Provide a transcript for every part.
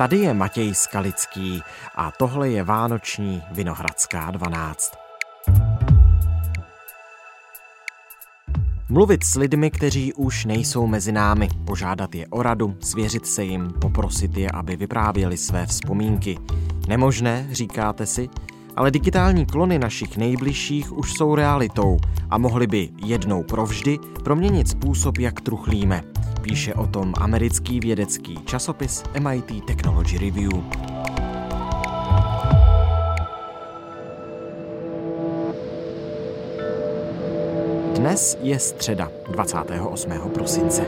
Tady je Matěj Skalický a tohle je Vánoční Vinohradská 12. Mluvit s lidmi, kteří už nejsou mezi námi, požádat je o radu, svěřit se jim, poprosit je, aby vyprávěli své vzpomínky. Nemožné, říkáte si, ale digitální klony našich nejbližších už jsou realitou a mohly by jednou provždy proměnit způsob, jak truchlíme. Píše o tom americký vědecký časopis MIT Technology Review. Dnes je středa, 28. prosince.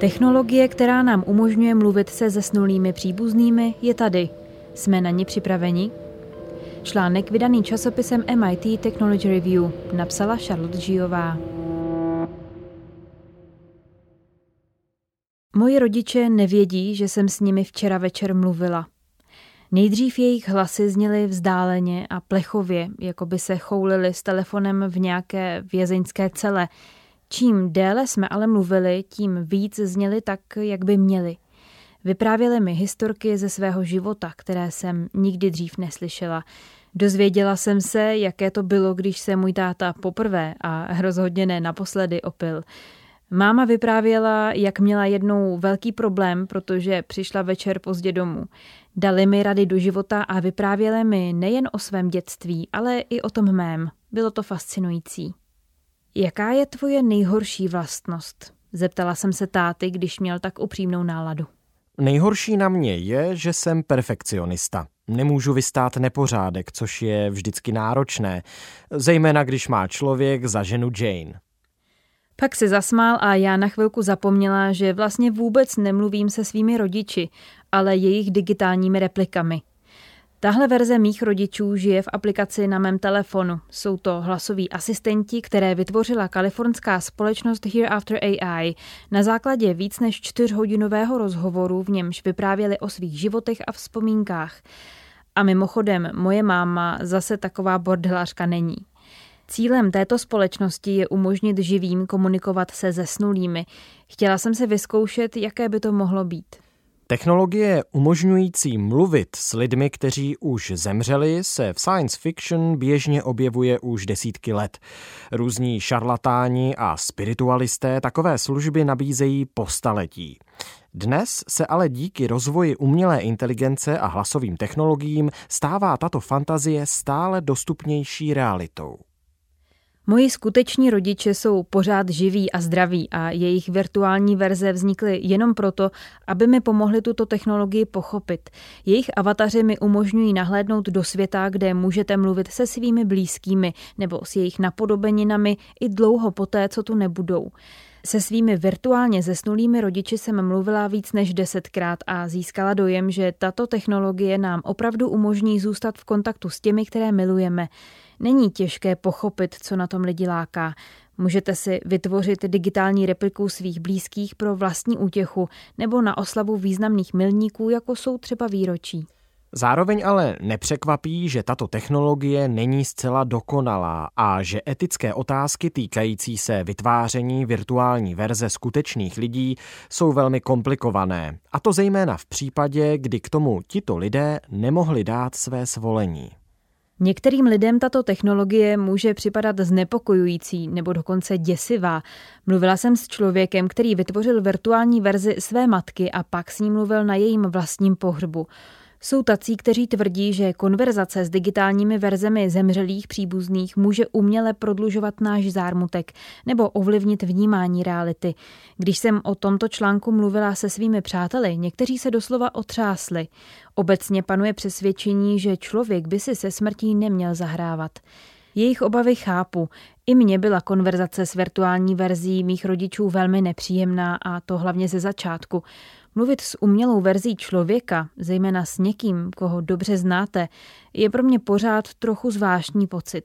Technologie, která nám umožňuje mluvit se zesnulými příbuznými, je tady. Jsme na ni připraveni? Článek vydaný časopisem MIT Technology Review napsala Charlotte Žijová. Moji rodiče nevědí, že jsem s nimi včera večer mluvila. Nejdřív jejich hlasy zněly vzdáleně a plechově, jako by se choulili s telefonem v nějaké vězeňské cele. Čím déle jsme ale mluvili, tím víc zněly tak, jak by měli. Vyprávěli mi historky ze svého života, které jsem nikdy dřív neslyšela. Dozvěděla jsem se, jaké to bylo, když se můj táta poprvé a rozhodně ne naposledy opil. Máma vyprávěla, jak měla jednou velký problém, protože přišla večer pozdě domů. Dali mi rady do života a vyprávěli mi nejen o svém dětství, ale i o tom mém. Bylo to fascinující. Jaká je tvoje nejhorší vlastnost? Zeptala jsem se táty, když měl tak upřímnou náladu. Nejhorší na mě je, že jsem perfekcionista. Nemůžu vystát nepořádek, což je vždycky náročné, zejména když má člověk za ženu Jane. Pak se zasmál a já na chvilku zapomněla, že vlastně vůbec nemluvím se svými rodiči, ale jejich digitálními replikami. Tahle verze mých rodičů žije v aplikaci na mém telefonu. Jsou to hlasoví asistenti, které vytvořila kalifornská společnost HereAfter AI na základě víc než 4hodinového rozhovoru, v němž vyprávěli o svých životech a vzpomínkách. A mimochodem, moje máma zase taková bordelařka není. Cílem této společnosti je umožnit živým komunikovat se zesnulými. Chtěla jsem se vyzkoušet, jaké by to mohlo být. Technologie umožňující mluvit s lidmi, kteří už zemřeli, se v science fiction běžně objevuje už desítky let. Různí šarlatáni a spiritualisté takové služby nabízejí po staletí. Dnes se ale díky rozvoji umělé inteligence a hlasovým technologiím stává tato fantazie stále dostupnější realitou. Moji skuteční rodiče jsou pořád živí a zdraví a jejich virtuální verze vznikly jenom proto, aby mi pomohli tuto technologii pochopit. Jejich avataři mi umožňují nahlédnout do světa, kde můžete mluvit se svými blízkými nebo s jejich napodobeninami i dlouho poté, co tu nebudou. Se svými virtuálně zesnulými rodiči jsem mluvila víc než 10krát a získala dojem, že tato technologie nám opravdu umožní zůstat v kontaktu s těmi, které milujeme. Není těžké pochopit, co na tom lidi láká. Můžete si vytvořit digitální repliku svých blízkých pro vlastní útěchu nebo na oslavu významných milníků, jako jsou třeba výročí. Zároveň ale nepřekvapí, že tato technologie není zcela dokonalá a že etické otázky týkající se vytváření virtuální verze skutečných lidí jsou velmi komplikované. A to zejména v případě, kdy k tomu tito lidé nemohli dát své svolení. Některým lidem tato technologie může připadat znepokojující nebo dokonce děsivá. Mluvila jsem s člověkem, který vytvořil virtuální verzi své matky a pak s ní mluvil na jejím vlastním pohřbu. Jsou tací, kteří tvrdí, že konverzace s digitálními verzemi zemřelých příbuzných může uměle prodlužovat náš zármutek nebo ovlivnit vnímání reality. Když jsem o tomto článku mluvila se svými přáteli, někteří se doslova otřásli. Obecně panuje přesvědčení, že člověk by si se smrtí neměl zahrávat. Jejich obavy chápu. I mně byla konverzace s virtuální verzí mých rodičů velmi nepříjemná a to hlavně ze začátku. Mluvit s umělou verzí člověka, zejména s někým, koho dobře znáte, je pro mě pořád trochu zvláštní pocit.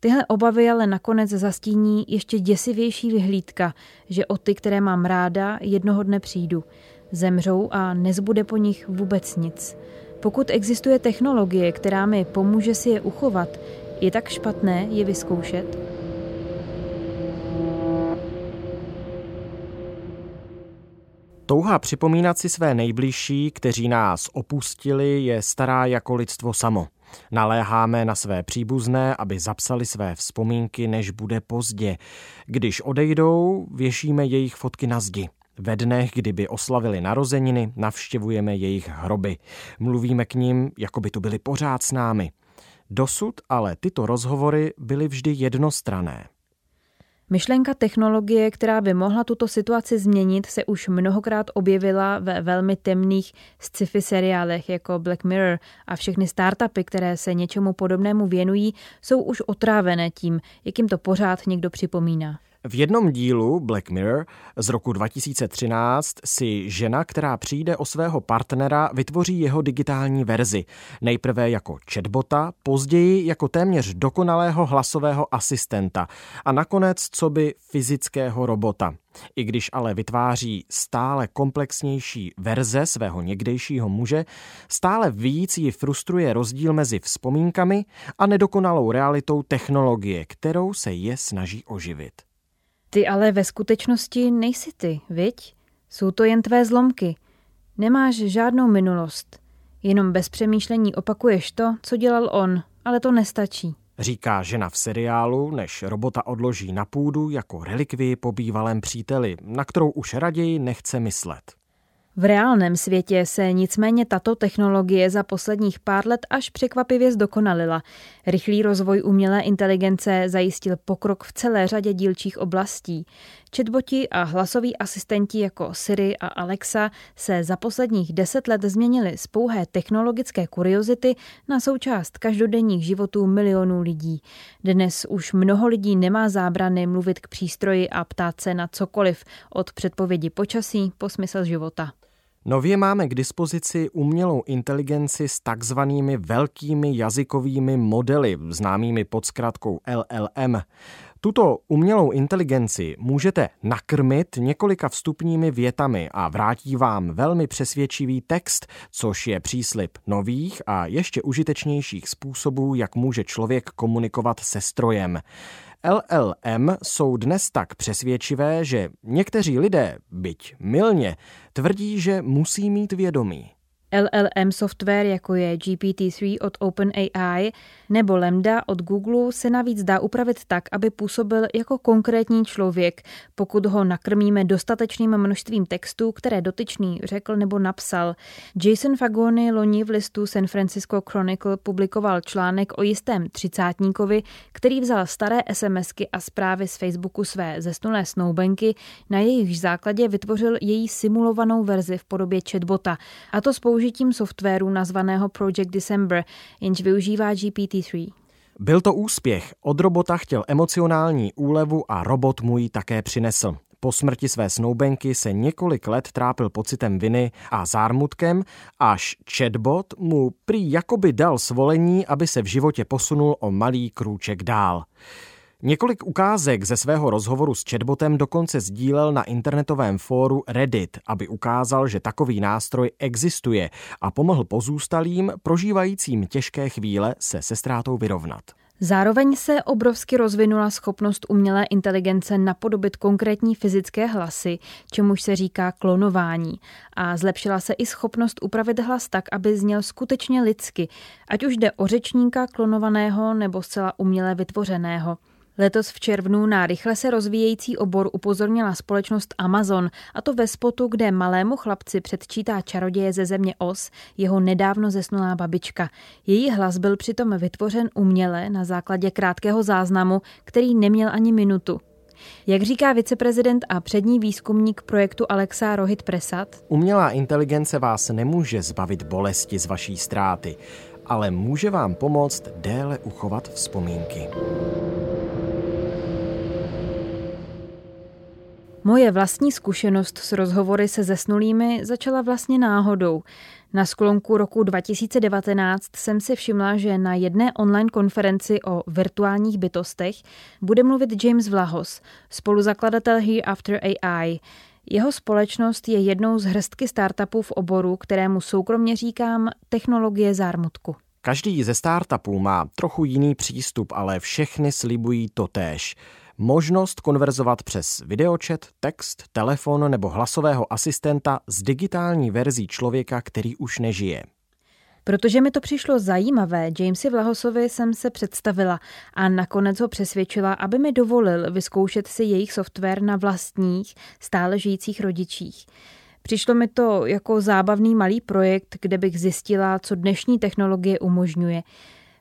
Tyhle obavy ale nakonec zastíní ještě děsivější vyhlídka, že o ty, které mám ráda, jednoho dne přijdu. Zemřou a nezbude po nich vůbec nic. Pokud existuje technologie, která mi pomůže si je uchovat, je tak špatné je vyzkoušet? Touha připomínat si své nejbližší, kteří nás opustili, je stará jako lidstvo samo. Naléháme na své příbuzné, aby zapsali své vzpomínky, než bude pozdě. Když odejdou, věšíme jejich fotky na zdi. Ve dnech, kdyby oslavili narozeniny, navštěvujeme jejich hroby. Mluvíme k nim, jako by tu byli pořád s námi. Dosud ale tyto rozhovory byly vždy jednostranné. Myšlenka technologie, která by mohla tuto situaci změnit, se už mnohokrát objevila ve velmi temných sci-fi seriálech jako Black Mirror a všechny startupy, které se něčemu podobnému věnují, jsou už otrávené tím, jak jim to pořád někdo připomíná. V jednom dílu Black Mirror z roku 2013 si žena, která přijde o svého partnera, vytvoří jeho digitální verzi. Nejprve jako chatbota, později jako téměř dokonalého hlasového asistenta a nakonec coby fyzického robota. I když ale vytváří stále komplexnější verze svého někdejšího muže, stále víc ji frustruje rozdíl mezi vzpomínkami a nedokonalou realitou technologie, kterou se je snaží oživit. Ty ale ve skutečnosti nejsi ty, viď? Jsou to jen tvé zlomky. Nemáš žádnou minulost. Jenom bez přemýšlení opakuješ to, co dělal on, ale to nestačí. Říká žena v seriálu, než robota odloží na půdu jako relikvii po bývalém příteli, na kterou už raději nechce myslet. V reálném světě se nicméně tato technologie za posledních pár let až překvapivě zdokonalila. Rychlý rozvoj umělé inteligence zajistil pokrok v celé řadě dílčích oblastí. Chatboti a hlasoví asistenti jako Siri a Alexa se za posledních 10 let změnili z pouhé technologické kuriozity na součást každodenních životů milionů lidí. Dnes už mnoho lidí nemá zábrany mluvit k přístroji a ptát se na cokoliv, od předpovědi počasí po smysl života. Nově máme k dispozici umělou inteligenci s takzvanými velkými jazykovými modely, známými pod zkratkou LLM. Tuto umělou inteligenci můžete nakrmit několika vstupními větami a vrátí vám velmi přesvědčivý text, což je příslib nových a ještě užitečnějších způsobů, jak může člověk komunikovat se strojem. LLM jsou dnes tak přesvědčivé, že někteří lidé, byť mylně, tvrdí, že musí mít vědomí. LLM software, jako je GPT-3 od OpenAI nebo Lambda od Google, se navíc dá upravit tak, aby působil jako konkrétní člověk, pokud ho nakrmíme dostatečným množstvím textů, které dotyčný řekl nebo napsal. Jason Fagoni loni v listu San Francisco Chronicle publikoval článek o jistém třicátníkovi, který vzal staré SMSky a zprávy z Facebooku své zesnulé snoubenky, na jejichž základě vytvořil její simulovanou verzi v podobě chatbota, a to použitím softwaru nazvaného Project December, jenž využívá GPT-3. Byl to úspěch. Od robota chtěl emocionální úlevu a robot mu ji také přinesl. Po smrti své snoubenky se několik let trápil pocitem viny a zármutkem, až chatbot mu prý jakoby dal svolení, aby se v životě posunul o malý krůček dál. Několik ukázek ze svého rozhovoru s chatbotem dokonce sdílel na internetovém fóru Reddit, aby ukázal, že takový nástroj existuje a pomohl pozůstalým, prožívajícím těžké chvíle, se se ztrátou vyrovnat. Zároveň se obrovsky rozvinula schopnost umělé inteligence napodobit konkrétní fyzické hlasy, čemuž se říká klonování. A zlepšila se i schopnost upravit hlas tak, aby zněl skutečně lidsky, ať už jde o řečníka klonovaného nebo zcela uměle vytvořeného. Letos v červnu na rychle se rozvíjející obor upozornila společnost Amazon, a to ve spotu, kde malému chlapci předčítá čaroděje ze země Oz jeho nedávno zesnulá babička. Její hlas byl přitom vytvořen uměle na základě krátkého záznamu, který neměl ani minutu. Jak říká viceprezident a přední výzkumník projektu Alexa Rohit Prasad: umělá inteligence vás nemůže zbavit bolesti z vaší ztráty, ale může vám pomoct déle uchovat vzpomínky. Moje vlastní zkušenost s rozhovory se zesnulými začala vlastně náhodou. Na sklonku roku 2019 jsem si všimla, že na jedné online konferenci o virtuálních bytostech bude mluvit James Vlahos, spoluzakladatel HereAfter AI. Jeho společnost je jednou z hrstky startupů v oboru, kterému soukromě říkám technologie zármutku. Každý ze startupů má trochu jiný přístup, ale všechny slibují totéž. Možnost konverzovat přes videočet, text, telefon nebo hlasového asistenta s digitální verzí člověka, který už nežije. Protože mi to přišlo zajímavé, Jamesi Vlahosovi jsem se představila a nakonec ho přesvědčila, aby mi dovolil vyzkoušet si jejich software na vlastních, stále žijících rodičích. Přišlo mi to jako zábavný malý projekt, kde bych zjistila, co dnešní technologie umožňuje.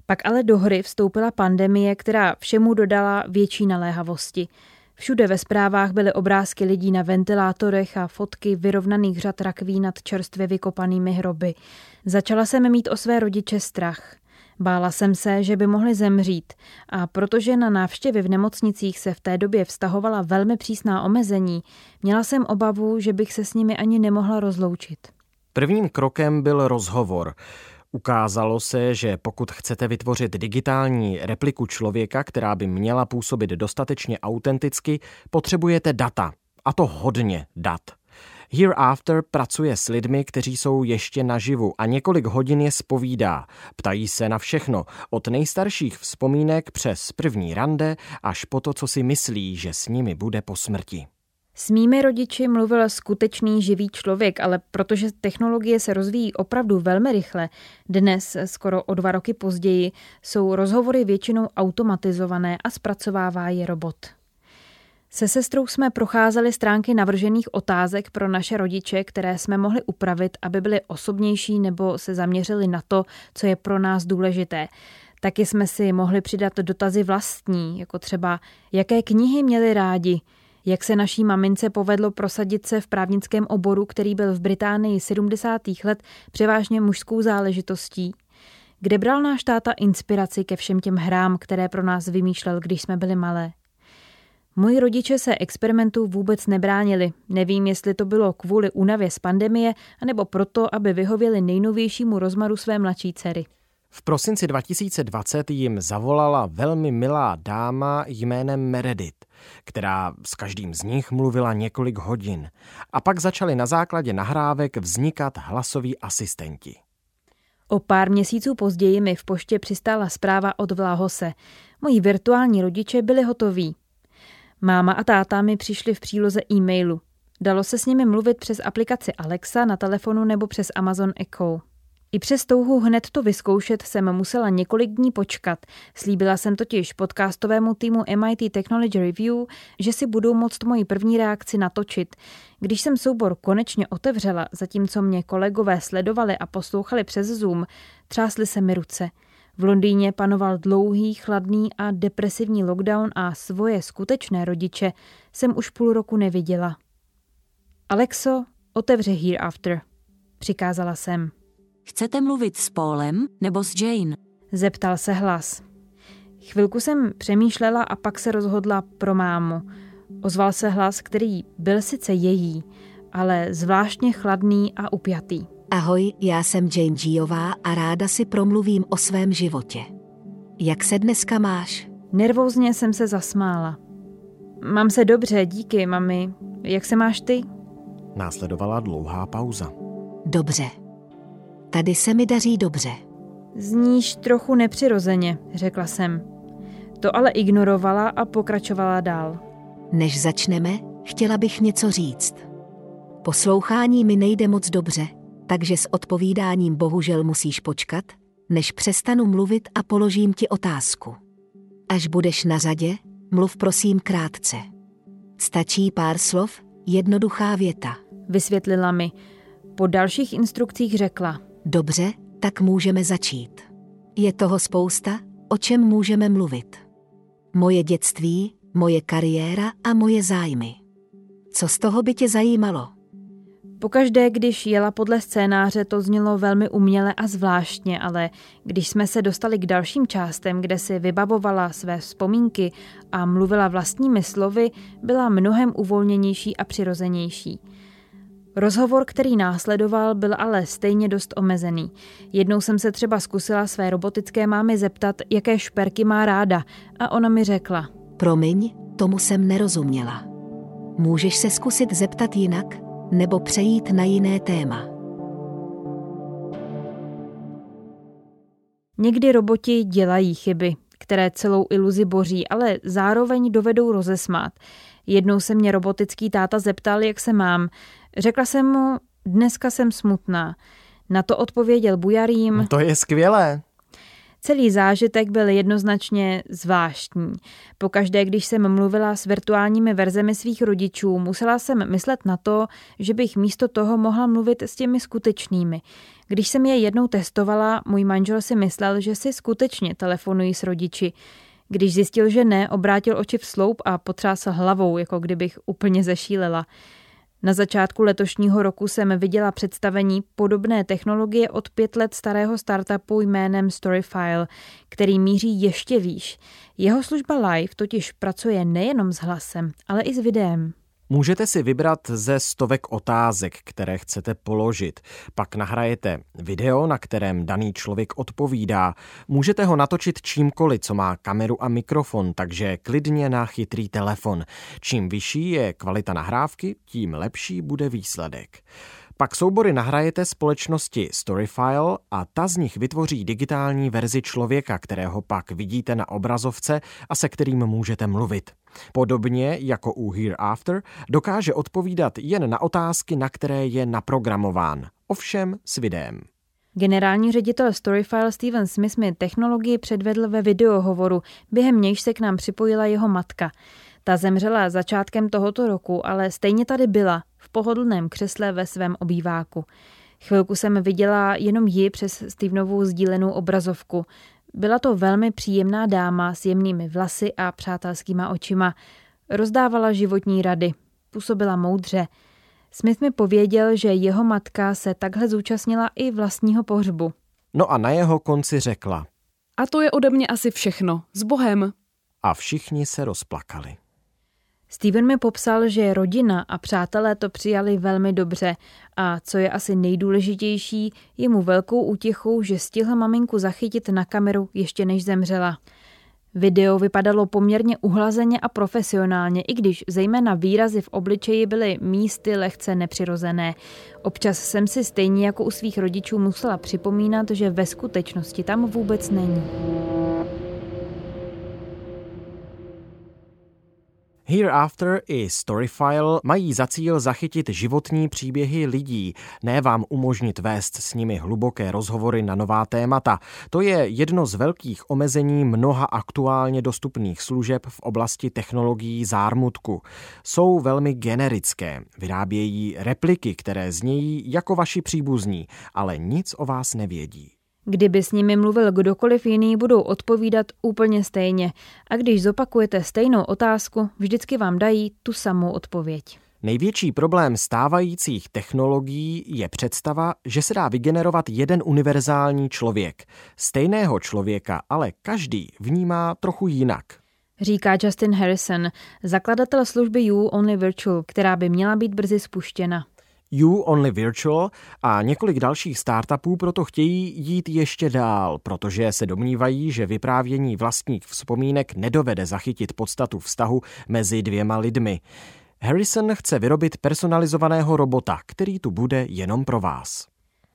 Pak ale do hry vstoupila pandemie, která všemu dodala větší naléhavosti. Všude ve zprávách byly obrázky lidí na ventilátorech a fotky vyrovnaných řad rakví nad čerstvě vykopanými hroby. Začala jsem mít o své rodiče strach. Bála jsem se, že by mohli zemřít, a protože na návštěvy v nemocnicích se v té době vztahovala velmi přísná omezení, měla jsem obavu, že bych se s nimi ani nemohla rozloučit. Prvním krokem byl rozhovor. Ukázalo se, že pokud chcete vytvořit digitální repliku člověka, která by měla působit dostatečně autenticky, potřebujete data. A to hodně dat. HereAfter pracuje s lidmi, kteří jsou ještě naživu a několik hodin je zpovídá. Ptají se na všechno, od nejstarších vzpomínek přes první rande až po to, co si myslí, že s nimi bude po smrti. S mými rodiči mluvil skutečný živý člověk, ale protože technologie se rozvíjí opravdu velmi rychle, dnes, skoro o 2 roky později, jsou rozhovory většinou automatizované a zpracovává je robot. Se sestrou jsme procházeli stránky navržených otázek pro naše rodiče, které jsme mohli upravit, aby byly osobnější nebo se zaměřili na to, co je pro nás důležité. Taky jsme si mohli přidat dotazy vlastní, jako třeba jaké knihy měli rádi, jak se naší mamince povedlo prosadit se v právnickém oboru, který byl v Británii 70. let převážně mužskou záležitostí, kde bral náš táta inspiraci ke všem těm hrám, které pro nás vymýšlel, když jsme byli malé. Moji rodiče se experimentu vůbec nebránili. Nevím, jestli to bylo kvůli únavě z pandemie, anebo proto, aby vyhověli nejnovějšímu rozmaru své mladší dcery. V prosinci 2020 jim zavolala velmi milá dáma jménem Meredith, která s každým z nich mluvila několik hodin. A pak začali na základě nahrávek vznikat hlasoví asistenti. O pár měsíců později mi v poště přistála zpráva od Vlahose. Moji virtuální rodiče byli hotoví. Máma a táta mi přišli v příloze e-mailu. Dalo se s nimi mluvit přes aplikaci Alexa na telefonu nebo přes Amazon Echo. I přes touhu hned to vyzkoušet jsem musela několik dní počkat. Slíbila jsem totiž podcastovému týmu MIT Technology Review, že si budou moct moji první reakci natočit. Když jsem soubor konečně otevřela, zatímco mě kolegové sledovali a poslouchali přes Zoom, třásly se mi ruce. V Londýně panoval dlouhý, chladný a depresivní lockdown a svoje skutečné rodiče jsem už 0,5 roku neviděla. Alexo, otevři HereAfter, přikázala jsem. Chcete mluvit s Paulem nebo s Jane? Zeptal se hlas. Chvilku jsem přemýšlela a pak se rozhodla pro mámu. Ozval se hlas, který byl sice její, ale zvláštně chladný a upjatý. Ahoj, já jsem Jane Žijová a ráda si promluvím o svém životě. Jak se dneska máš? Nervózně jsem se zasmála. Mám se dobře, díky, mami. Jak se máš ty? Následovala dlouhá pauza. Dobře. Tady se mi daří dobře. Zníš trochu nepřirozeně, řekla jsem. To ale ignorovala a pokračovala dál. Než začneme, chtěla bych něco říct. Poslouchání mi nejde moc dobře, takže s odpovídáním bohužel musíš počkat, než přestanu mluvit a položím ti otázku. Až budeš na řadě, mluv prosím krátce. Stačí pár slov, jednoduchá věta. Vysvětlila mi. Po dalších instrukcích řekla. Dobře, tak můžeme začít. Je toho spousta, o čem můžeme mluvit. Moje dětství, moje kariéra a moje zájmy. Co z toho by tě zajímalo? Pokaždé, když jela podle scénáře, to znělo velmi uměle a zvláštně, ale když jsme se dostali k dalším částem, kde si vybavovala své vzpomínky a mluvila vlastními slovy, byla mnohem uvolněnější a přirozenější. Rozhovor, který následoval, byl ale stejně dost omezený. Jednou jsem se třeba zkusila své robotické mámy zeptat, jaké šperky má ráda, a ona mi řekla. Promiň, tomu jsem nerozuměla. Můžeš se zkusit zeptat jinak, nebo přejít na jiné téma. Někdy roboti dělají chyby, které celou iluzi boří, ale zároveň dovedou rozesmát. Jednou se mě robotický táta zeptal, jak se mám. Řekla jsem mu, dneska jsem smutná. Na to odpověděl bujarím. No to je skvělé. Celý zážitek byl jednoznačně zvláštní. Pokaždé, když jsem mluvila s virtuálními verzemi svých rodičů, musela jsem myslet na to, že bych místo toho mohla mluvit s těmi skutečnými. Když jsem je jednou testovala, můj manžel si myslel, že si skutečně telefonuji s rodiči. Když zjistil, že ne, obrátil oči v sloup a potřásl hlavou, jako kdybych úplně zešílela. Na začátku letošního roku jsem viděla představení podobné technologie od 5 let starého startupu jménem Storyfile, který míří ještě výš. Jeho služba Live totiž pracuje nejenom s hlasem, ale i s videem. Můžete si vybrat ze stovek otázek, které chcete položit. Pak nahrajete video, na kterém daný člověk odpovídá. Můžete ho natočit čímkoliv, co má kameru a mikrofon, takže klidně na chytrý telefon. Čím vyšší je kvalita nahrávky, tím lepší bude výsledek. Pak soubory nahrajete společnosti Storyfile a ta z nich vytvoří digitální verzi člověka, kterého pak vidíte na obrazovce a se kterým můžete mluvit. Podobně jako u HereAfter dokáže odpovídat jen na otázky, na které je naprogramován, ovšem s videem. Generální ředitel Storyfile Stephen Smith mi technologii předvedl ve videohovoru, během nějž se k nám připojila jeho matka. Ta zemřela začátkem tohoto roku, ale stejně tady byla, v pohodlném křesle ve svém obýváku. Chvilku jsem viděla jenom ji přes Stevenovu sdílenou obrazovku. Byla to velmi příjemná dáma s jemnými vlasy a přátelskýma očima. Rozdávala životní rady. Působila moudře. Smith mi pověděl, že jeho matka se takhle zúčastnila i vlastního pohřbu. No a na jeho konci řekla: "A to je ode mě asi všechno. S Bohem." A všichni se rozplakali. Steven mi popsal, že rodina a přátelé to přijali velmi dobře a co je asi nejdůležitější, je mu velkou útěchou, že stihla maminku zachytit na kameru ještě než zemřela. Video vypadalo poměrně uhlazeně a profesionálně, i když zejména výrazy v obličeji byly místy lehce nepřirozené. Občas jsem si stejně jako u svých rodičů musela připomínat, že ve skutečnosti tam vůbec není. HereAfter i Storyfile mají za cíl zachytit životní příběhy lidí, ne vám umožnit vést s nimi hluboké rozhovory na nová témata. To je jedno z velkých omezení mnoha aktuálně dostupných služeb v oblasti technologií zármutku. Jsou velmi generické, vyrábějí repliky, které znějí jako vaši příbuzní, ale nic o vás nevědí. Kdyby s nimi mluvil kdokoliv jiný, budou odpovídat úplně stejně. A když zopakujete stejnou otázku, vždycky vám dají tu samou odpověď. Největší problém stávajících technologií je představa, že se dá vygenerovat jeden univerzální člověk. Stejného člověka ale každý vnímá trochu jinak. Říká Justin Harrison, zakladatel služby You Only Virtual, která by měla být brzy spuštěna. You Only Virtual a několik dalších startupů proto chtějí jít ještě dál, protože se domnívají, že vyprávění vlastních vzpomínek nedovede zachytit podstatu vztahu mezi dvěma lidmi. Harrison chce vyrobit personalizovaného robota, který tu bude jenom pro vás.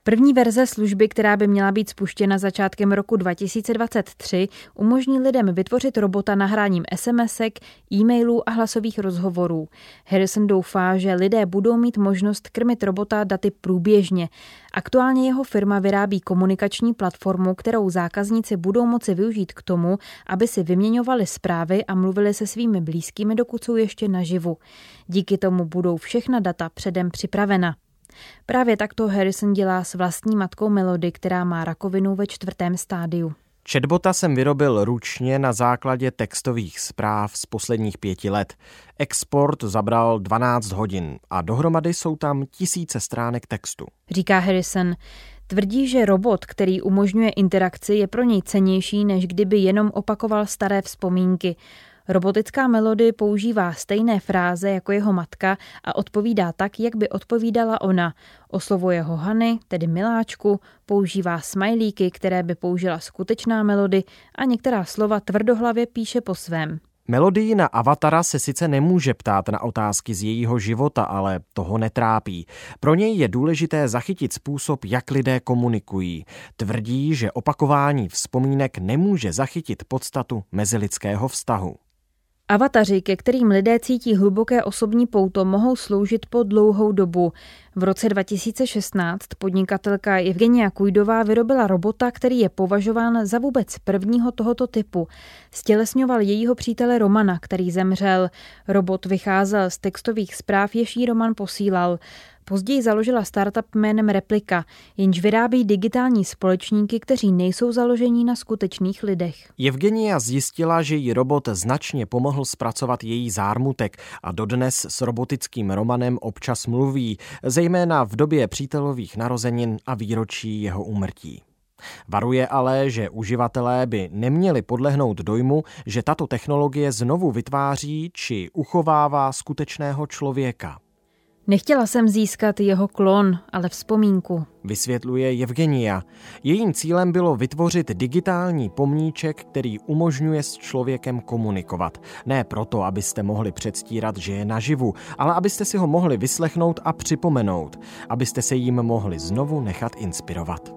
První verze služby, která by měla být spuštěna začátkem roku 2023, umožní lidem vytvořit robota nahráním SMS-ek, e-mailů a hlasových rozhovorů. Harrison doufá, že lidé budou mít možnost krmit robota daty průběžně. Aktuálně jeho firma vyrábí komunikační platformu, kterou zákazníci budou moci využít k tomu, aby si vyměňovali zprávy a mluvili se svými blízkými, dokud jsou ještě naživu. Díky tomu budou všechna data předem připravena. Právě tak to Harrison dělá s vlastní matkou Melody, která má rakovinu ve 4. stádiu. Chatbota jsem vyrobil ručně na základě textových zpráv z posledních 5 let. Export zabral 12 hodin a dohromady jsou tam tisíce stránek textu. Říká Harrison. Tvrdí, že robot, který umožňuje interakci, je pro něj cennější, než kdyby jenom opakoval staré vzpomínky. Robotická Melody používá stejné fráze jako jeho matka a odpovídá tak, jak by odpovídala ona. Oslovuje ho Hany, tedy miláčku, používá smajlíky, které by použila skutečná Melody a některá slova tvrdohlavě píše po svém. Melody na avatara se sice nemůže ptát na otázky z jejího života, ale toho netrápí. Pro něj je důležité zachytit způsob, jak lidé komunikují. Tvrdí, že opakování vzpomínek nemůže zachytit podstatu mezilidského vztahu. Avataři, ke kterým lidé cítí hluboké osobní pouto, mohou sloužit po dlouhou dobu. V roce 2016 podnikatelka Eugenia Kujdová vyrobila robota, který je považován za vůbec prvního tohoto typu. Stělesňoval jejího přítele Romana, který zemřel. Robot vycházel z textových zpráv, jež jí Roman posílal. Později založila startup jménem Replika, jenž vyrábí digitální společníky, kteří nejsou založeni na skutečných lidech. Eugenia zjistila, že jí robot značně pomohl zpracovat její zármutek a dodnes s robotickým Romanem občas mluví, zejména v době přítelových narozenin a výročí jeho úmrtí. Varuje ale, že uživatelé by neměli podlehnout dojmu, že tato technologie znovu vytváří či uchovává skutečného člověka. Nechtěla jsem získat jeho klon, ale vzpomínku, vysvětluje Eugenia. Jejím cílem bylo vytvořit digitální pomníček, který umožňuje s člověkem komunikovat. Ne proto, abyste mohli předstírat, že je naživu, ale abyste si ho mohli vyslechnout a připomenout. Abyste se jím mohli znovu nechat inspirovat.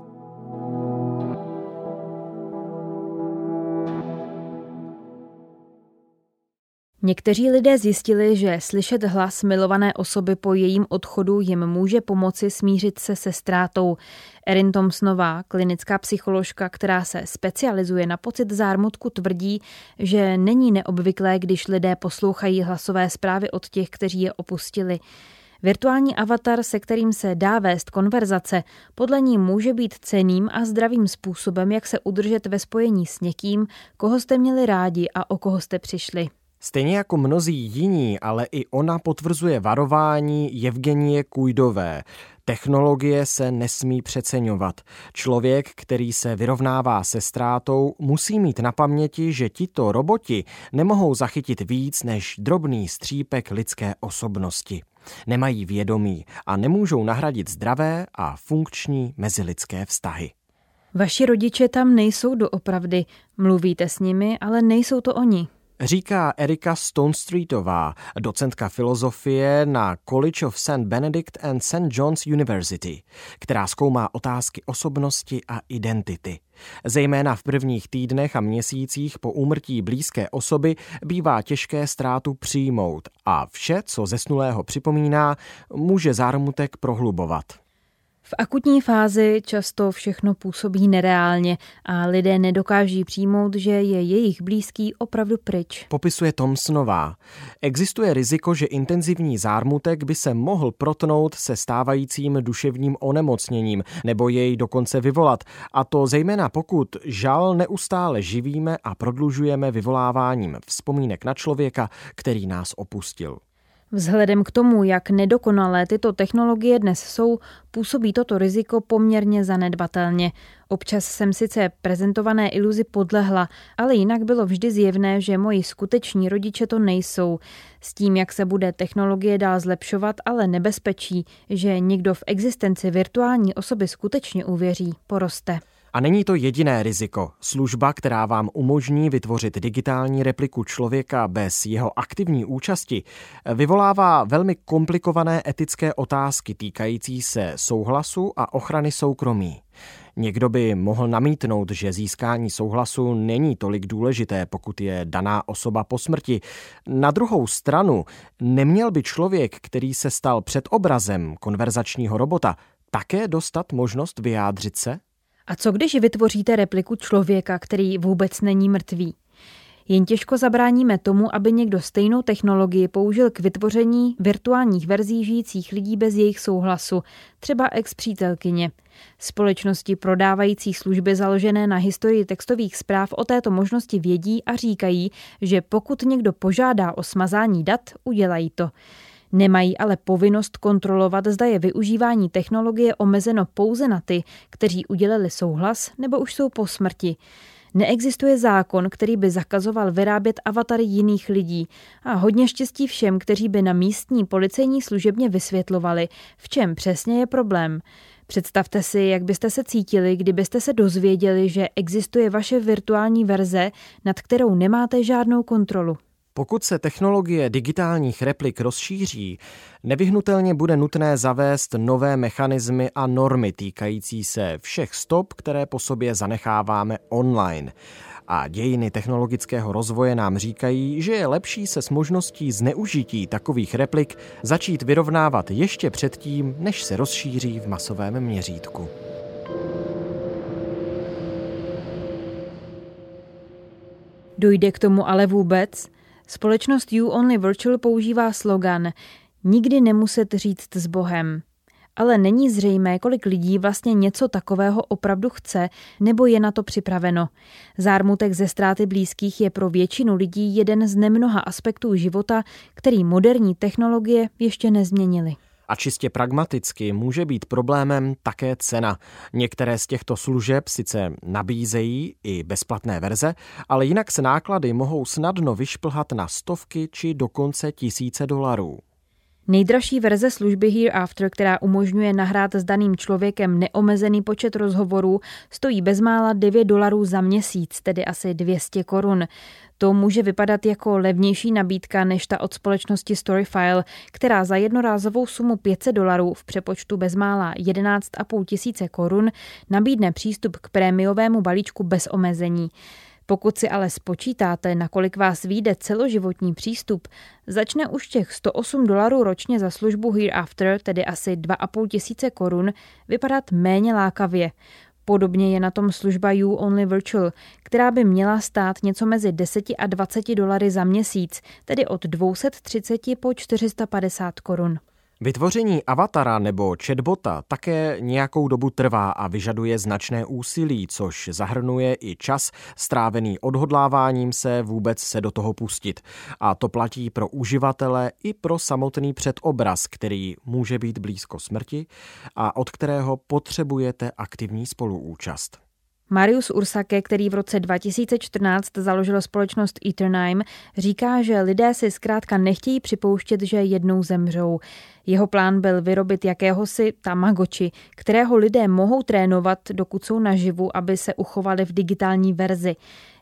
Někteří lidé zjistili, že slyšet hlas milované osoby po jejím odchodu jim může pomoci smířit se se ztrátou. Erin Thompsonová, klinická psycholožka, která se specializuje na pocit zármutku, tvrdí, že není neobvyklé, když lidé poslouchají hlasové zprávy od těch, kteří je opustili. Virtuální avatar, se kterým se dá vést konverzace, podle ní může být cenným a zdravým způsobem, jak se udržet ve spojení s někým, koho jste měli rádi a o koho jste přišli. Stejně jako mnozí jiní, ale i ona potvrzuje varování Eugenie Kujdové. Technologie se nesmí přeceňovat. Člověk, který se vyrovnává se ztrátou, musí mít na paměti, že tito roboti nemohou zachytit víc než drobný střípek lidské osobnosti. Nemají vědomí a nemůžou nahradit zdravé a funkční mezilidské vztahy. Vaši rodiče tam nejsou doopravdy. Mluvíte s nimi, ale nejsou to oni. Říká Erika Stonestreetová, docentka filozofie na College of St. Benedict and St. John's University, která zkoumá otázky osobnosti a identity. Zejména v prvních týdnech a měsících po úmrtí blízké osoby bývá těžké ztrátu přijmout a vše, co zesnulého připomíná, může zármutek prohlubovat. V akutní fázi často všechno působí nereálně a lidé nedokáží přijmout, že je jejich blízký opravdu pryč. Popisuje Thompsonová. Existuje riziko, že intenzivní zármutek by se mohl protnout se stávajícím duševním onemocněním nebo jej dokonce vyvolat. A to zejména pokud žal neustále živíme a prodlužujeme vyvoláváním vzpomínek na člověka, který nás opustil. Vzhledem k tomu, jak nedokonalé tyto technologie dnes jsou, působí toto riziko poměrně zanedbatelně. Občas jsem sice prezentované iluzi podlehla, ale jinak bylo vždy zjevné, že moji skuteční rodiče to nejsou. S tím, jak se bude technologie dál zlepšovat, ale nebezpečí, že někdo v existenci virtuální osoby skutečně uvěří, poroste. A není to jediné riziko. Služba, která vám umožní vytvořit digitální repliku člověka bez jeho aktivní účasti, vyvolává velmi komplikované etické otázky týkající se souhlasu a ochrany soukromí. Někdo by mohl namítnout, že získání souhlasu není tolik důležité, pokud je daná osoba po smrti. Na druhou stranu, neměl by člověk, který se stal předobrazem konverzačního robota, také dostat možnost vyjádřit se? A co když vytvoříte repliku člověka, který vůbec není mrtvý? Jen těžko zabráníme tomu, aby někdo stejnou technologii použil k vytvoření virtuálních verzí žijících lidí bez jejich souhlasu, třeba ex-přítelkyně. Společnosti prodávající služby založené na historii textových zpráv o této možnosti vědí a říkají, že pokud někdo požádá o smazání dat, udělají to. Nemají ale povinnost kontrolovat, zda je využívání technologie omezeno pouze na ty, kteří udělali souhlas nebo už jsou po smrti. Neexistuje zákon, který by zakazoval vyrábět avatary jiných lidí a hodně štěstí všem, kteří by na místní policejní služebně vysvětlovali, v čem přesně je problém. Představte si, jak byste se cítili, kdybyste se dozvěděli, že existuje vaše virtuální verze, nad kterou nemáte žádnou kontrolu. Pokud se technologie digitálních replik rozšíří, nevyhnutelně bude nutné zavést nové mechanismy a normy týkající se všech stop, které po sobě zanecháváme online. A dějiny technologického rozvoje nám říkají, že je lepší se s možností zneužití takových replik začít vyrovnávat ještě předtím, než se rozšíří v masovém měřítku. Dojde k tomu ale vůbec? Společnost You Only Virtual používá slogan Nikdy nemuset říct s Bohem. Ale není zřejmé, kolik lidí vlastně něco takového opravdu chce nebo je na to připraveno. Zármutek ze ztráty blízkých je pro většinu lidí jeden z nemnoha aspektů života, který moderní technologie ještě nezměnily. A čistě pragmaticky může být problémem také cena. Některé z těchto služeb sice nabízejí i bezplatné verze, ale jinak se náklady mohou snadno vyšplhat na stovky či dokonce $1000. Nejdražší verze služby HereAfter, která umožňuje nahrát s daným člověkem neomezený počet rozhovorů, stojí bezmála $9 za měsíc, tedy asi 200 korun. To může vypadat jako levnější nabídka než ta od společnosti Storyfile, která za jednorázovou sumu $500 v přepočtu bezmála 11 500 korun nabídne přístup k prémiovému balíčku bez omezení. Pokud si ale spočítáte, nakolik vás vyjde celoživotní přístup, začne už těch $108 ročně za službu HereAfter, tedy asi 2 500 korun, vypadat méně lákavě. Podobně je na tom služba You Only Virtual, která by měla stát něco mezi $10 a $20 za měsíc, tedy od 230 po 450 korun. Vytvoření avatara nebo chatbota také nějakou dobu trvá a vyžaduje značné úsilí, což zahrnuje i čas strávený odhodláváním se vůbec se do toho pustit. A to platí pro uživatele i pro samotný předobraz, který může být blízko smrti a od kterého potřebujete aktivní spoluúčast. Marius Ursake, který v roce 2014 založil společnost Eternime, říká, že lidé si zkrátka nechtějí připouštět, že jednou zemřou. Jeho plán byl vyrobit jakéhosi tamagotchi, kterého lidé mohou trénovat, dokud jsou naživu, aby se uchovali v digitální verzi.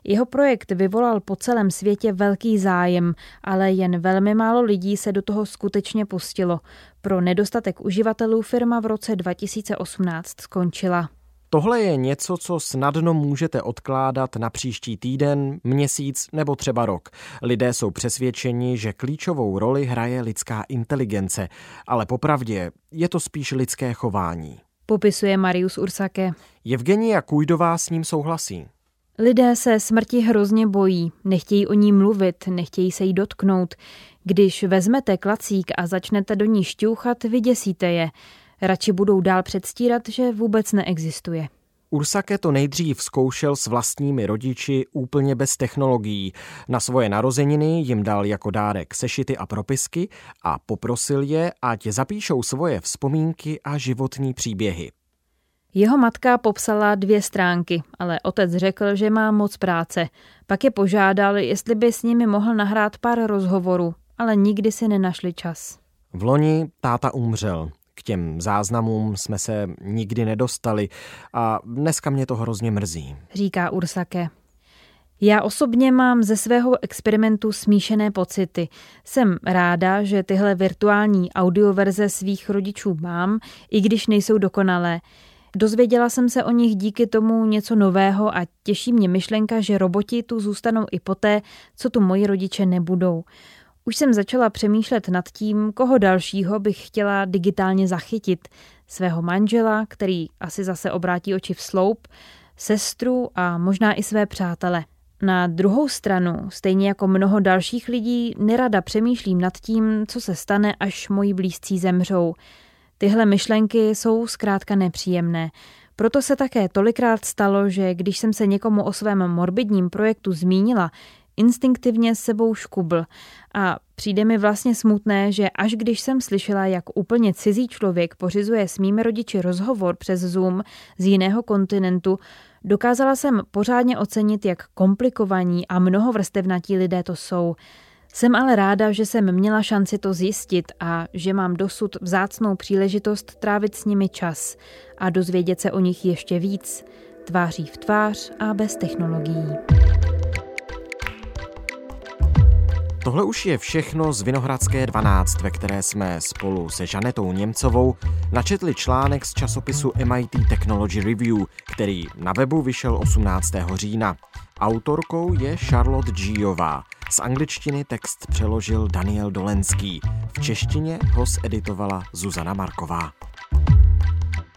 Jeho projekt vyvolal po celém světě velký zájem, ale jen velmi málo lidí se do toho skutečně pustilo. Pro nedostatek uživatelů firma v roce 2018 skončila. Tohle je něco, co snadno můžete odkládat na příští týden, měsíc nebo třeba rok. Lidé jsou přesvědčeni, že klíčovou roli hraje lidská inteligence, ale popravdě je to spíš lidské chování. Popisuje Marius Ursake. Eugenia Kujdová s ním souhlasí. Lidé se smrti hrozně bojí, nechtějí o ní mluvit, nechtějí se jí dotknout. Když vezmete klacík a začnete do ní šťouchat, vyděsíte je. Radši budou dál předstírat, že vůbec neexistuje. Ursake to nejdřív zkoušel s vlastními rodiči úplně bez technologií. Na svoje narozeniny jim dal jako dárek sešity a propisky a poprosil je, ať zapíšou svoje vzpomínky a životní příběhy. Jeho matka popsala 2 stránky, ale otec řekl, že má moc práce. Pak je požádal, jestli by s nimi mohl nahrát pár rozhovorů, ale nikdy si nenašli čas. V loni táta umřel. K těm záznamům jsme se nikdy nedostali a dneska mě to hrozně mrzí, říká Ursake. Já osobně mám ze svého experimentu smíšené pocity. Jsem ráda, že tyhle virtuální audioverze svých rodičů mám, i když nejsou dokonalé. Dozvěděla jsem se o nich díky tomu něco nového a těší mě myšlenka, že roboti tu zůstanou i poté, co tu moji rodiče nebudou. Už jsem začala přemýšlet nad tím, koho dalšího bych chtěla digitálně zachytit. Svého manžela, který asi zase obrátí oči v sloup, sestru a možná i své přátele. Na druhou stranu, stejně jako mnoho dalších lidí, nerada přemýšlím nad tím, co se stane, až moji blízcí zemřou. Tyhle myšlenky jsou zkrátka nepříjemné. Proto se také tolikrát stalo, že když jsem se někomu o svém morbidním projektu zmínila, instinktivně sebou škubl a přijde mi vlastně smutné, že až když jsem slyšela, jak úplně cizí člověk pořizuje s mými rodiči rozhovor přes Zoom z jiného kontinentu, dokázala jsem pořádně ocenit, jak komplikovaní a mnohovrstevnatí lidé to jsou. Jsem ale ráda, že jsem měla šanci to zjistit a že mám dosud vzácnou příležitost trávit s nimi čas a dozvědět se o nich ještě víc, tváří v tvář a bez technologií. Tohle už je všechno z Vinohradské 12, ve které jsme spolu se Žanetou Němcovou načetli článek z časopisu MIT Technology Review, který na webu vyšel 18. října. Autorkou je Charlotte Žijová. Z angličtiny text přeložil Daniel Dolenský. V češtině ho editovala Zuzana Marková.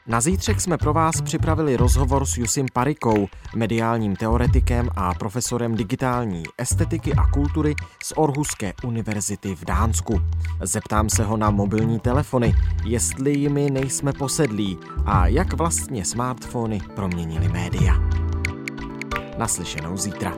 Na zítřek jsme pro vás připravili rozhovor s Jusim Parikou, mediálním teoretikem a profesorem digitální estetiky a kultury z Aarhuské univerzity v Dánsku. Zeptám se ho na mobilní telefony, jestli jimi nejsme posedlí a jak vlastně smartfony proměnily média. Naslyšenou zítra.